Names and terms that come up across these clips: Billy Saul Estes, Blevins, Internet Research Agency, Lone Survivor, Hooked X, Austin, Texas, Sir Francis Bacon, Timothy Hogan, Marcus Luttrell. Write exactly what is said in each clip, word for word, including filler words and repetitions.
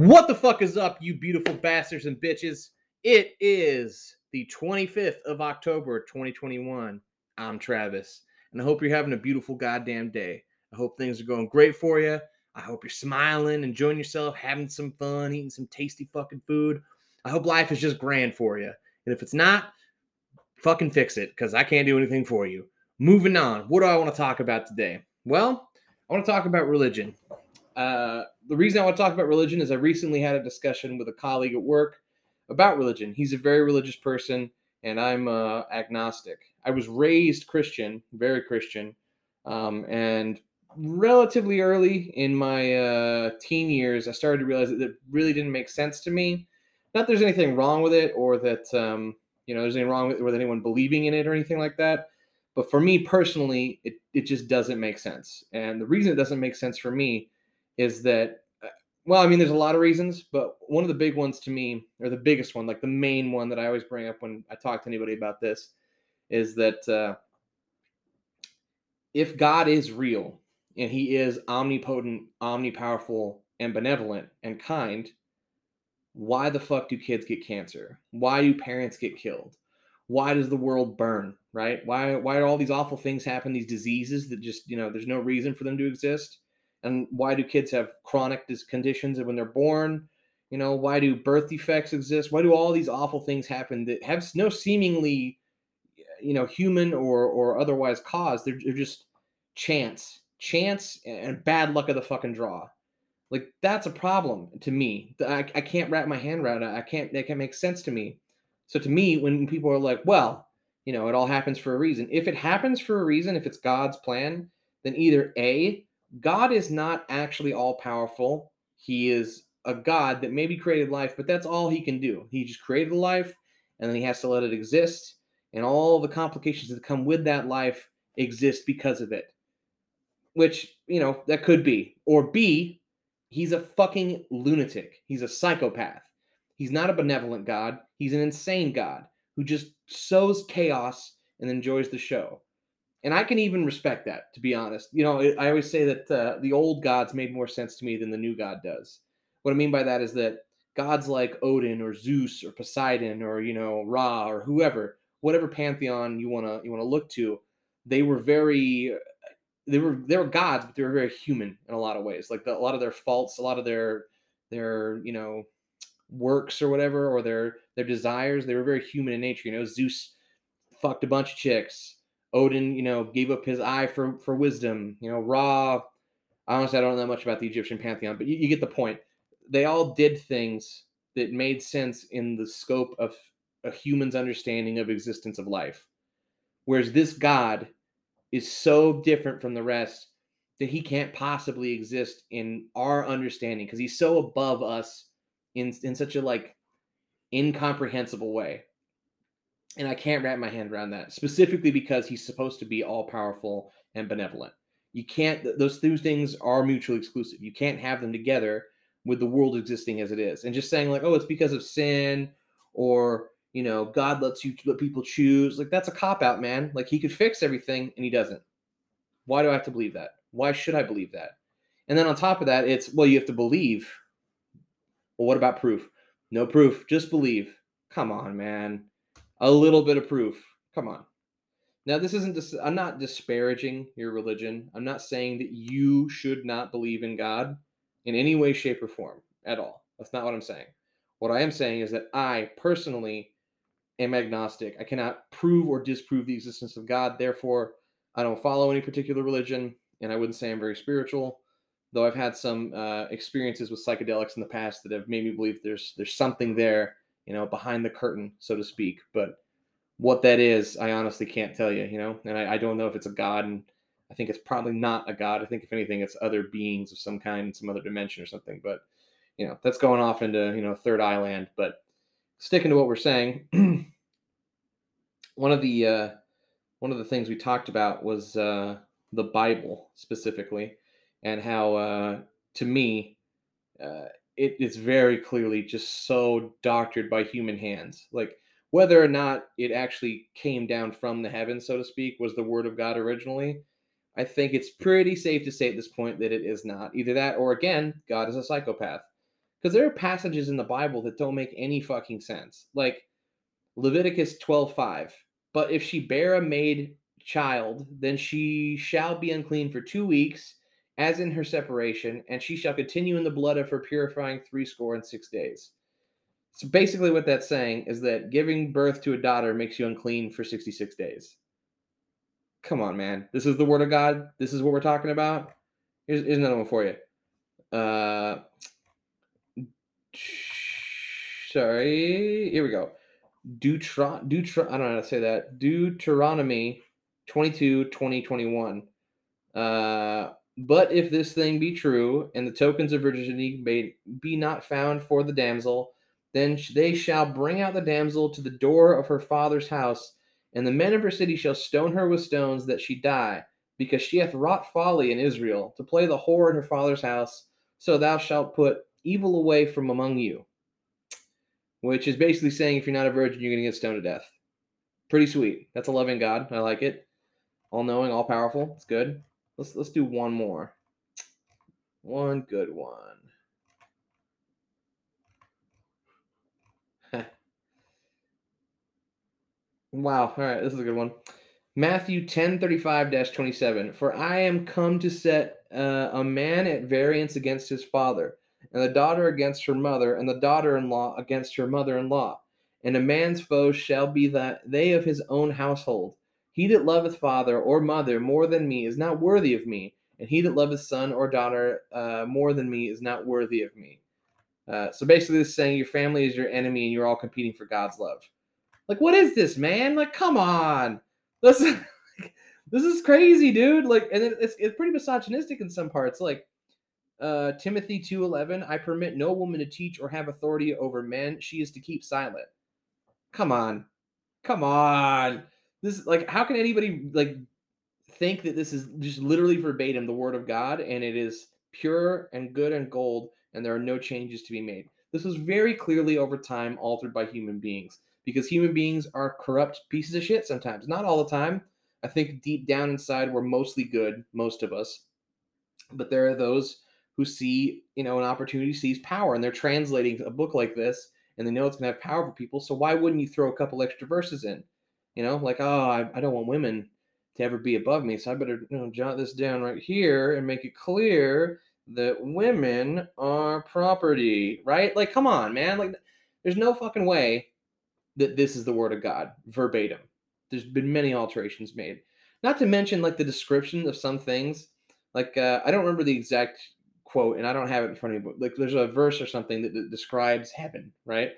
What the fuck is up, you beautiful bastards and bitches? It is the twenty-fifth of October, twenty twenty-one. I'm Travis, and I hope you're having a beautiful goddamn day. I hope things are going great for you. I hope you're smiling, enjoying yourself, having some fun, eating some tasty fucking food. I hope life is just grand for you. And if it's not, fucking fix it, because I can't do anything for you. Moving on. What do I want to talk about today? Well, I want to talk about religion. Uh, the reason I want to talk about religion is I recently had a discussion with a colleague at work about religion. He's a very religious person, and I'm uh, agnostic. I was raised Christian, very Christian, um, and relatively early in my uh, teen years, I started to realize that it really didn't make sense to me. Not that there's anything wrong with it, or that um, you know there's anything wrong with, with anyone believing in it or anything like that. But for me personally, it it just doesn't make sense. And the reason it doesn't make sense for me is that, well, I mean, there's a lot of reasons, but one of the big ones to me, or the biggest one, like the main one that I always bring up when I talk to anybody about this, is that uh, if God is real and he is omnipotent, omnipowerful, and benevolent and kind, why the fuck do kids get cancer? Why do parents get killed? Why does the world burn, right? Why, why are all these awful things happen, these diseases that just, you know, there's no reason for them to exist? And why do kids have chronic conditions when they're born? You know, why do birth defects exist? Why do all these awful things happen that have no seemingly, you know, human or or otherwise cause? They're, they're just chance, chance and bad luck of the fucking draw. Like, that's a problem to me. I, I can't wrap my hand around it. I can't, that can't make sense to me. So to me, when people are like, well, you know, it all happens for a reason. If it happens for a reason, if it's God's plan, then either A, God is not actually all-powerful. He is a God that maybe created life, but that's all he can do. He just created a life, and then he has to let it exist, and all the complications that come with that life exist because of it, which, you know, that could be. Or B, he's a fucking lunatic. He's a psychopath. He's not a benevolent God. He's an insane God who just sows chaos and enjoys the show. And I can even respect that, to be honest. You know, I always say that uh, the old gods made more sense to me than the new God does. What I mean by that is that gods like Odin or Zeus or Poseidon or, you know, Ra or whoever, whatever pantheon you want to you want to look to, they were very, they were they were gods, but they were very human in a lot of ways. Like the, a lot of their faults, a lot of their their you know works or whatever, or their their desires, they were very human in nature. You know, Zeus fucked a bunch of chicks. Odin, you know, gave up his eye for, for wisdom. You know, Ra, honestly, I don't know that much about the Egyptian pantheon, but you, you get the point. They all did things that made sense in the scope of a human's understanding of existence of life. Whereas this God is so different from the rest that he can't possibly exist in our understanding because he's so above us in, in such a, like, incomprehensible way. And I can't wrap my hand around that, specifically because he's supposed to be all-powerful and benevolent. You can't, those two things are mutually exclusive. You can't have them together with the world existing as it is. And just saying like, oh, it's because of sin, or, you know, God lets you let people choose. Like, that's a cop-out, man. Like, he could fix everything, and he doesn't. Why do I have to believe that? Why should I believe that? And then on top of that, it's, well, you have to believe. Well, what about proof? No proof. Just believe. Come on, man. A little bit of proof. Come on. Now, this isn't, dis- I'm not disparaging your religion. I'm not saying that you should not believe in God in any way, shape, or form at all. That's not what I'm saying. What I am saying is that I personally am agnostic. I cannot prove or disprove the existence of God. Therefore, I don't follow any particular religion, and I wouldn't say I'm very spiritual, though I've had some uh, experiences with psychedelics in the past that have made me believe there's there's something there, you know, behind the curtain, so to speak. But what that is, I honestly can't tell you, you know, and I, I don't know if it's a God, and I think it's probably not a God. I think if anything, it's other beings of some kind, some other dimension or something, but you know, that's going off into, you know, third eye land. But sticking to what we're saying, one of the, uh, one of the things we talked about was, uh, the Bible specifically, and how, uh, to me, uh, It is very clearly just so doctored by human hands. Like, whether or not it actually came down from the heavens, so to speak, was the word of God originally, I think it's pretty safe to say at this point that it is not. Either that, or again, God is a psychopath. Because there are passages in the Bible that don't make any fucking sense. Like Leviticus twelve five. But if she bear a maid child, then she shall be unclean for two weeks, as in her separation, and she shall continue in the blood of her purifying threescore and six days. So basically what that's saying is that giving birth to a daughter makes you unclean for sixty-six days. Come on, man. This is the word of God. This is what we're talking about. Here's, here's another one for you. Uh, sorry. Here we go. Deuteron- Deuteron- I don't know how to say that. Deuteronomy twenty-two, twenty, twenty-one. Uh, but if this thing be true, and the tokens of virginity may be not found for the damsel, then they shall bring out the damsel to the door of her father's house, and the men of her city shall stone her with stones that she die, because she hath wrought folly in Israel, to play the whore in her father's house. So thou shalt put evil away from among you. Which is basically saying if you're not a virgin, you're going to get stoned to death. Pretty sweet. That's a loving God. I like it. All-knowing, all-powerful. It's good. Let's let's do one more. One good one. Wow. All right. This is a good one. Matthew ten thirty-five twenty-seven. For I am come to set uh, a man at variance against his father, and the daughter against her mother, and the daughter-in-law against her mother-in-law. And a man's foes shall be that they of his own household. He that loveth father or mother more than me is not worthy of me, and he that loveth son or daughter uh, more than me is not worthy of me. Uh, so basically this is saying your family is your enemy, and you're all competing for God's love. Like, what is this, man? Like, come on. This is, like, this is crazy, dude. Like, and it's, it's pretty misogynistic in some parts. Like, Uh, Timothy two eleven, I permit no woman to teach or have authority over men. She is to keep silent. Come on. Come on. This is like, how can anybody like think that this is just literally verbatim the word of God, and it is pure and good and gold, and there are no changes to be made? This was very clearly over time altered by human beings, because human beings are corrupt pieces of shit sometimes. Not all the time. I think deep down inside we're mostly good, most of us. But there are those who see, you know, an opportunity, sees power, and they're translating a book like this, and they know it's going to have power for people, so why wouldn't you throw a couple extra verses in? You know, like, oh, I, I don't want women to ever be above me, so I better, you know, jot this down right here and make it clear that women are property, right? Like, come on, man. Like, there's no fucking way that this is the word of God, verbatim. There's been many alterations made. Not to mention, like, the description of some things. Like, uh, I don't remember the exact quote, and I don't have it in front of me, but like there's a verse or something that, that describes heaven, right?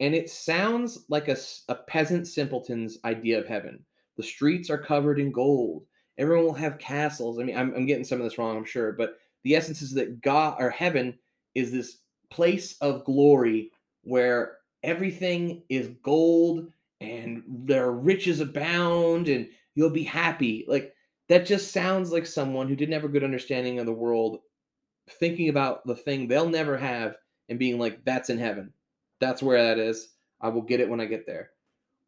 And it sounds like a, a peasant simpleton's idea of heaven. The streets are covered in gold. Everyone will have castles. I mean, I'm, I'm getting some of this wrong, I'm sure, but the essence is that God or heaven is this place of glory where everything is gold and their riches abound and you'll be happy. Like, that just sounds like someone who didn't have a good understanding of the world thinking about the thing they'll never have and being like, that's in heaven. That's where that is. I will get it when I get there.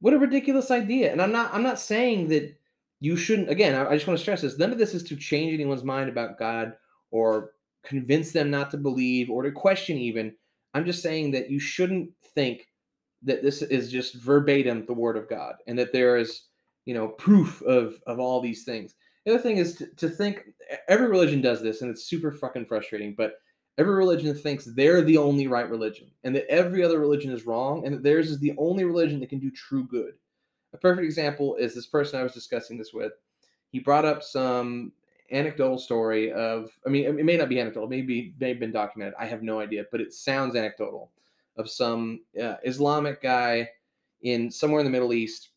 What a ridiculous idea. And I'm not, I'm not saying that you shouldn't, again, I, I just want to stress this. None of this is to change anyone's mind about God or convince them not to believe or to question even. I'm just saying that you shouldn't think that this is just verbatim the word of God and that there is, you know, proof of, of all these things. The other thing is to, to think, every religion does this, and it's super fucking frustrating, but every religion thinks they're the only right religion, and that every other religion is wrong, and that theirs is the only religion that can do true good. A perfect example is this person I was discussing this with. He brought up some anecdotal story of, I mean, it may not be anecdotal, maybe they've been documented, I have no idea, but it sounds anecdotal, of some uh, Islamic guy in somewhere in the Middle East.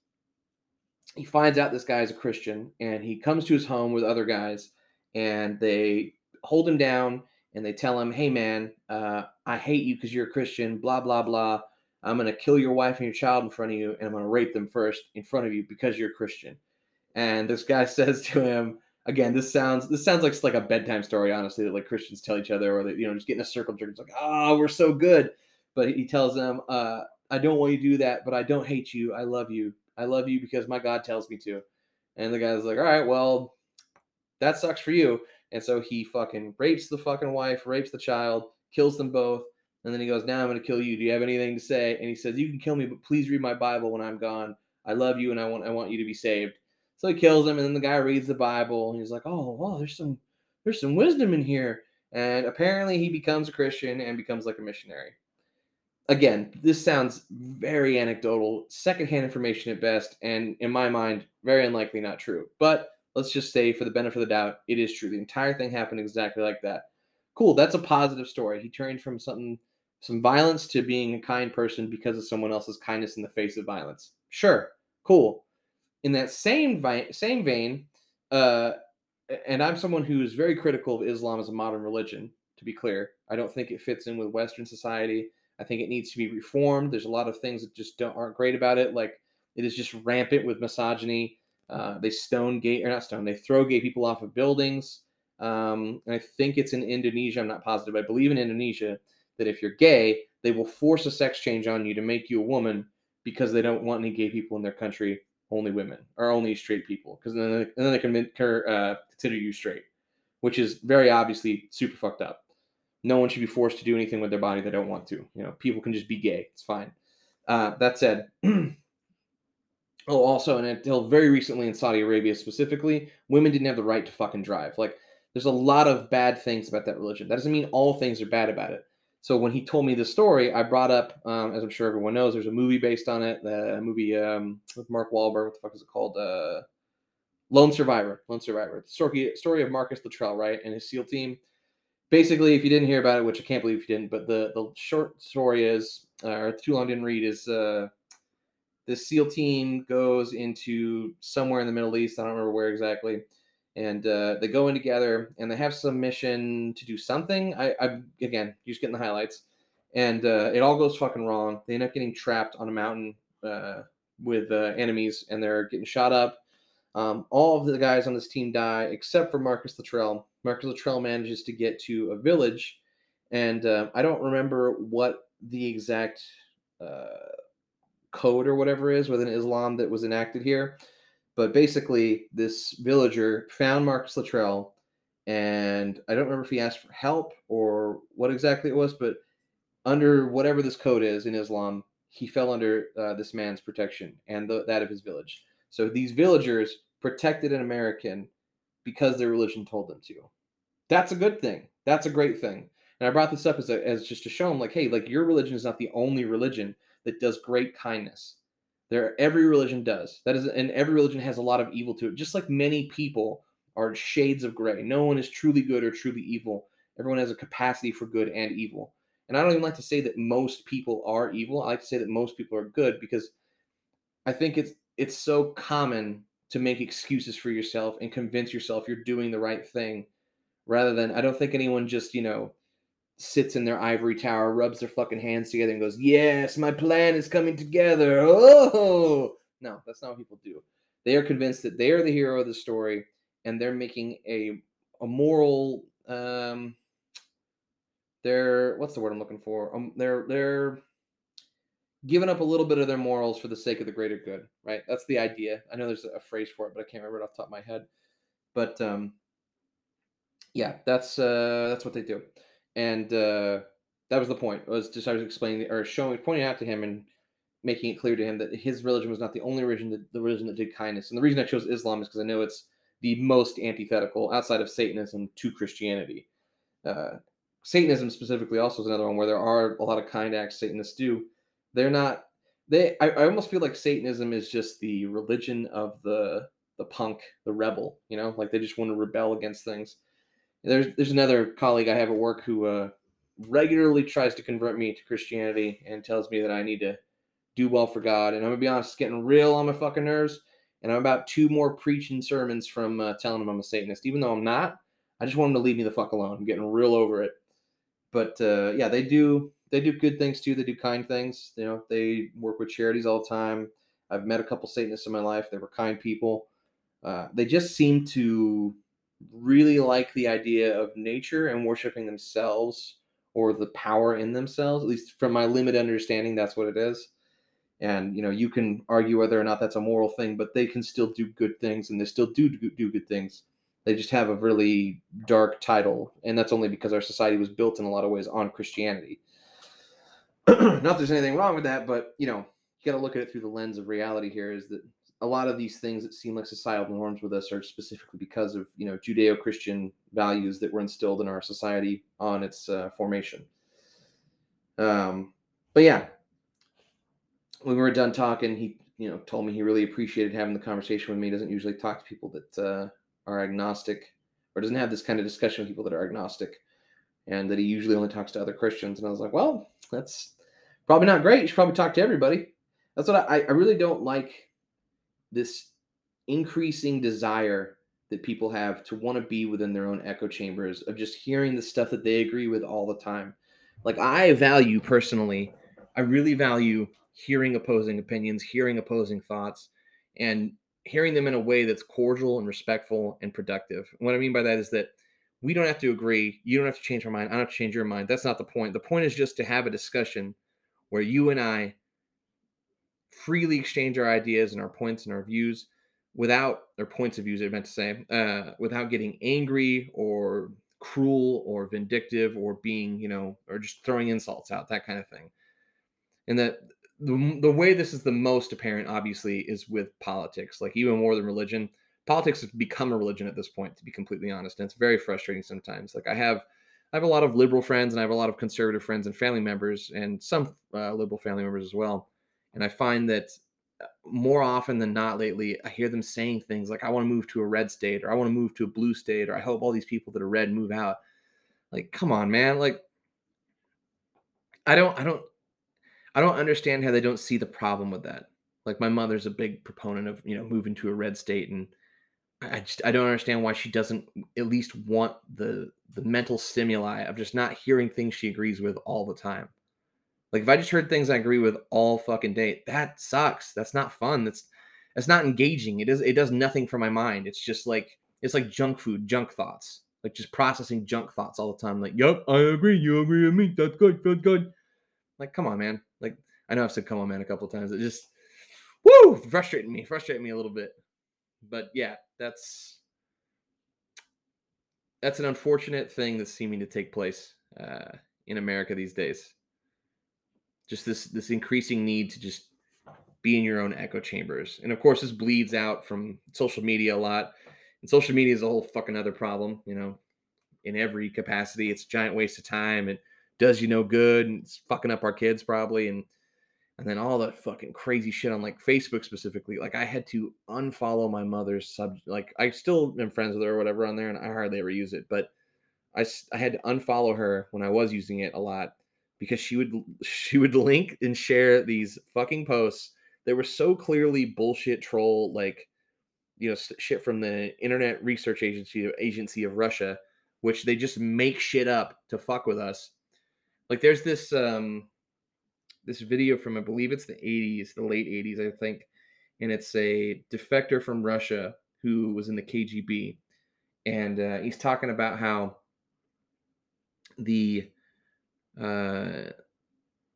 He finds out this guy is a Christian, and he comes to his home with other guys, and they hold him down, and they tell him, hey, man, uh, I hate you because you're a Christian, blah, blah, blah. I'm going to kill your wife and your child in front of you, and I'm going to rape them first in front of you because you're a Christian. And this guy says to him, again, this sounds this sounds like, like a bedtime story, honestly, that like Christians tell each other, or they, you know, just get in a circle jerk. It's like, oh, we're so good. But he tells them, uh, I don't want you to do that, but I don't hate you. I love you. I love you because my God tells me to. And the guy's like, all right, well, that sucks for you. And so he fucking rapes the fucking wife, rapes the child, kills them both. And then he goes, now I'm going to kill you. Do you have anything to say? And he says, you can kill me, but please read my Bible when I'm gone. I love you, and I want I want you to be saved. So he kills him, and then the guy reads the Bible, and he's like, oh, wow, there's some there's some wisdom in here. And apparently he becomes a Christian and becomes like a missionary. Again, this sounds very anecdotal, secondhand information at best, and in my mind, very unlikely not true. But let's just say, for the benefit of the doubt, it is true. The entire thing happened exactly like that. Cool, that's a positive story. He turned from something, some violence to being a kind person because of someone else's kindness in the face of violence. Sure, cool. In that same vi- same vein, uh, and I'm someone who is very critical of Islam as a modern religion, to be clear. I don't think it fits in with Western society. I think it needs to be reformed. There's a lot of things that just don't aren't great about it. Like, it is just rampant with misogyny. Uh, they stone gay, or not stone, they throw gay people off of buildings. Um, and I think it's in Indonesia. I'm not positive, but I believe in Indonesia that if you're gay, they will force a sex change on you to make you a woman because they don't want any gay people in their country, only women, or only straight people. Because then, and then they can uh, consider you straight, which is very obviously super fucked up. No one should be forced to do anything with their body they don't want to. You know, people can just be gay. It's fine. Uh, that said, oh, also, and until very recently in Saudi Arabia specifically, women didn't have the right to fucking drive. Like, there's a lot of bad things about that religion. That doesn't mean all things are bad about it. So when he told me this story, I brought up, um, as I'm sure everyone knows, there's a movie based on it, a movie um, with Mark Wahlberg. What the fuck is it called? Uh, Lone Survivor. Lone Survivor. It's the story of Marcus Luttrell, right, and his SEAL team. Basically, if you didn't hear about it, which I can't believe you didn't, but the, the short story is, uh, or too long didn't read, is uh, the SEAL team goes into somewhere in the Middle East. I don't remember where exactly. And uh, they go in together, and they have some mission to do something. I, I Again, you're just getting the highlights. And uh, it all goes fucking wrong. They end up getting trapped on a mountain uh, with uh, enemies, and they're getting shot up. Um, all of the guys on this team die, except for Marcus Luttrell. Marcus Luttrell manages to get to a village, and uh, I don't remember what the exact uh, code or whatever is within Islam that was enacted here, but basically this villager found Marcus Luttrell, and I don't remember if he asked for help or what exactly it was, but under whatever this code is in Islam, he fell under uh, this man's protection and the, that of his village. So these villagers protected an American because their religion told them to. That's a good thing. That's a great thing. And I brought this up as a, as just to show them, like, hey, like, your religion is not the only religion that does great kindness. There, every religion does. That is, and every religion has a lot of evil to it. Just like many people are shades of gray. No one is truly good or truly evil. Everyone has a capacity for good and evil. And I don't even like to say that most people are evil. I like to say that most people are good, because I think it's it's so common to make excuses for yourself and convince yourself you're doing the right thing, rather than, I don't think anyone just, you know, sits in their ivory tower, rubs their fucking hands together and goes, yes, my plan is coming together. Oh, no, that's not what people do. They are convinced that they are the hero of the story, and they're making a, a moral, um, they're, what's the word I'm looking for? Um, they're, they're, giving up a little bit of their morals for the sake of the greater good, right? That's the idea. I know there's a phrase for it, but I can't remember it off the top of my head. But um, yeah, that's uh, that's what they do, and uh, that was the point. It was just I was explaining or showing, pointing out to him and making it clear to him that his religion was not the only religion that the religion that did kindness. And the reason I chose Islam is because I know it's the most antithetical outside of Satanism to Christianity. Uh, Satanism specifically also is another one where there are a lot of kind acts Satanists do. They're not, they, I, I almost feel like Satanism is just the religion of the, the punk, the rebel, you know, like they just want to rebel against things. There's, there's another colleague I have at work who uh, regularly tries to convert me to Christianity and tells me that I need to do well for God. And I'm gonna be honest, it's getting real on my fucking nerves. And I'm about two more preaching sermons from uh, telling him I'm a Satanist, even though I'm not. I just want him to leave me the fuck alone. I'm getting real over it. But uh, yeah, they do. They do good things too. They do kind things. You know, they work with charities all the time. I've met a couple Satanists in my life. They were kind people. Uh, they just seem to really like the idea of nature and worshiping themselves or the power in themselves. At least from my limited understanding, that's what it is. And, you know, you can argue whether or not that's a moral thing, but they can still do good things, and they still do do good things. They just have a really dark title. And that's only because our society was built in a lot of ways on Christianity. Not that there's anything wrong with that, but, you know, you got to look at it through the lens of reality here, is that a lot of these things that seem like societal norms with us are specifically because of, you know, Judeo-Christian values that were instilled in our society on its uh, formation. Um, but yeah, when we were done talking, he, you know, told me he really appreciated having the conversation with me. He doesn't usually talk to people that uh, are agnostic, or doesn't have this kind of discussion with people that are agnostic, and that he usually only talks to other Christians. And I was like, well, that's probably not great. You should probably talk to everybody. That's what I, I really don't like, this increasing desire that people have to want to be within their own echo chambers of just hearing the stuff that they agree with all the time. Like, I value personally, I really value hearing opposing opinions, hearing opposing thoughts, and hearing them in a way that's cordial and respectful and productive. And what I mean by that is that we don't have to agree. You don't have to change my mind. I don't have to change your mind. That's not the point. The point is just to have a discussion where you and I freely exchange our ideas and our points and our views without, or points of views I meant to say, uh, without getting angry or cruel or vindictive or being, you know, or just throwing insults out, that kind of thing. And that the, the way this is the most apparent, obviously, is with politics, like even more than religion. Politics has become a religion at this point, to be completely honest. And it's very frustrating sometimes. Like I have, I have a lot of liberal friends, and I have a lot of conservative friends and family members, and some uh, liberal family members as well. And I find that more often than not lately, I hear them saying things like, I want to move to a red state, or I want to move to a blue state, or I hope all these people that are red move out. Like, come on, man. Like, I don't, I don't, I don't understand how they don't see the problem with that. Like, my mother's a big proponent of, you know, moving to a red state, and I just, I don't understand why she doesn't at least want the, the mental stimuli of just not hearing things she agrees with all the time. Like, if I just heard things I agree with all fucking day, that sucks. That's not fun. That's, that's not engaging. It does, it does nothing for my mind. It's just like, it's like junk food, junk thoughts, like just processing junk thoughts all the time. Like, yep, I agree. You agree with me. That's good. That's good. Like, come on, man. Like, I know I've said come on, man, a couple of times. It just, woo, frustrating me, frustrating me a little bit. But yeah, that's, that's an unfortunate thing that's seeming to take place uh, in America these days. Just this this increasing need to just be in your own echo chambers. And of course, this bleeds out from social media a lot. And social media is a whole fucking other problem, you know, in every capacity. It's a giant waste of time. It does you no good. And it's fucking up our kids probably. And and then all that fucking crazy shit on like Facebook specifically. Like, I had to unfollow my mother's sub. Like, I still am friends with her or whatever on there, and I hardly ever use it. But I, I had to unfollow her when I was using it a lot, because she would she would link and share these fucking posts that were so clearly bullshit troll, like, you know, shit from the Internet Research Agency Agency of Russia, which they just make shit up to fuck with us. Like, there's this um this video from, I believe it's the eighties, the late eighties, I think, and it's a defector from Russia who was in the K G B, and uh, he's talking about how the Uh,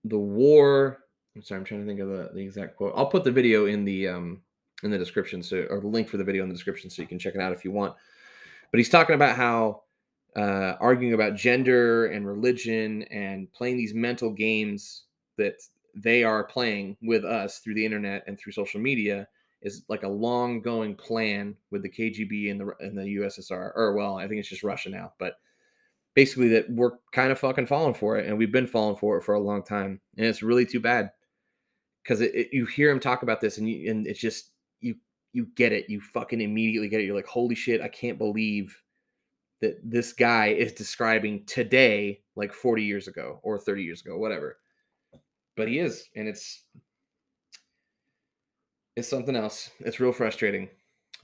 the war, I'm sorry, I'm trying to think of the, the exact quote. I'll put the video in the, um, in the description. So, or the link for the video in the description, so you can check it out if you want. But he's talking about how, uh, arguing about gender and religion and playing these mental games that they are playing with us through the internet and through social media is like a long going plan with the K G B and the, and the U S S R, or, well, I think it's just Russia now, but basically that we're kind of fucking falling for it, and we've been falling for it for a long time. And it's really too bad, because it, it, you hear him talk about this, and you, and it's just, you, you get it. You fucking immediately get it. You're like, holy shit, I can't believe that this guy is describing today like forty years ago or thirty years ago, whatever. But he is, and it's, it's something else. It's real frustrating.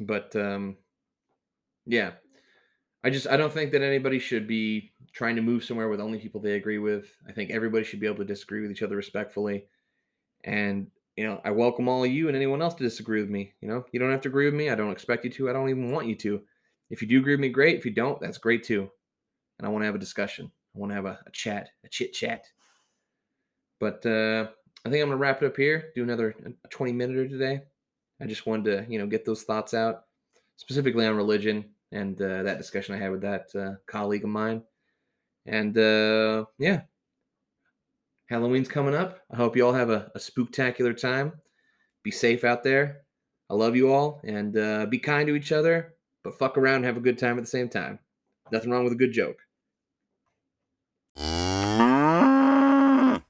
But um, yeah. I just, I don't think that anybody should be trying to move somewhere with only people they agree with. I think everybody should be able to disagree with each other respectfully. And, you know, I welcome all of you and anyone else to disagree with me. You know, you don't have to agree with me. I don't expect you to. I don't even want you to. If you do agree with me, great. If you don't, that's great too. And I want to have a discussion. I want to have a, a chat, a chit chat. But uh, I think I'm going to wrap it up here. Do another twenty-minuter today. I just wanted to, you know, get those thoughts out, specifically on religion. And uh, that discussion I had with that uh, colleague of mine. And uh, yeah, Halloween's coming up. I hope you all have a, a spooktacular time. Be safe out there. I love you all, and uh, be kind to each other, but fuck around and have a good time at the same time. Nothing wrong with a good joke.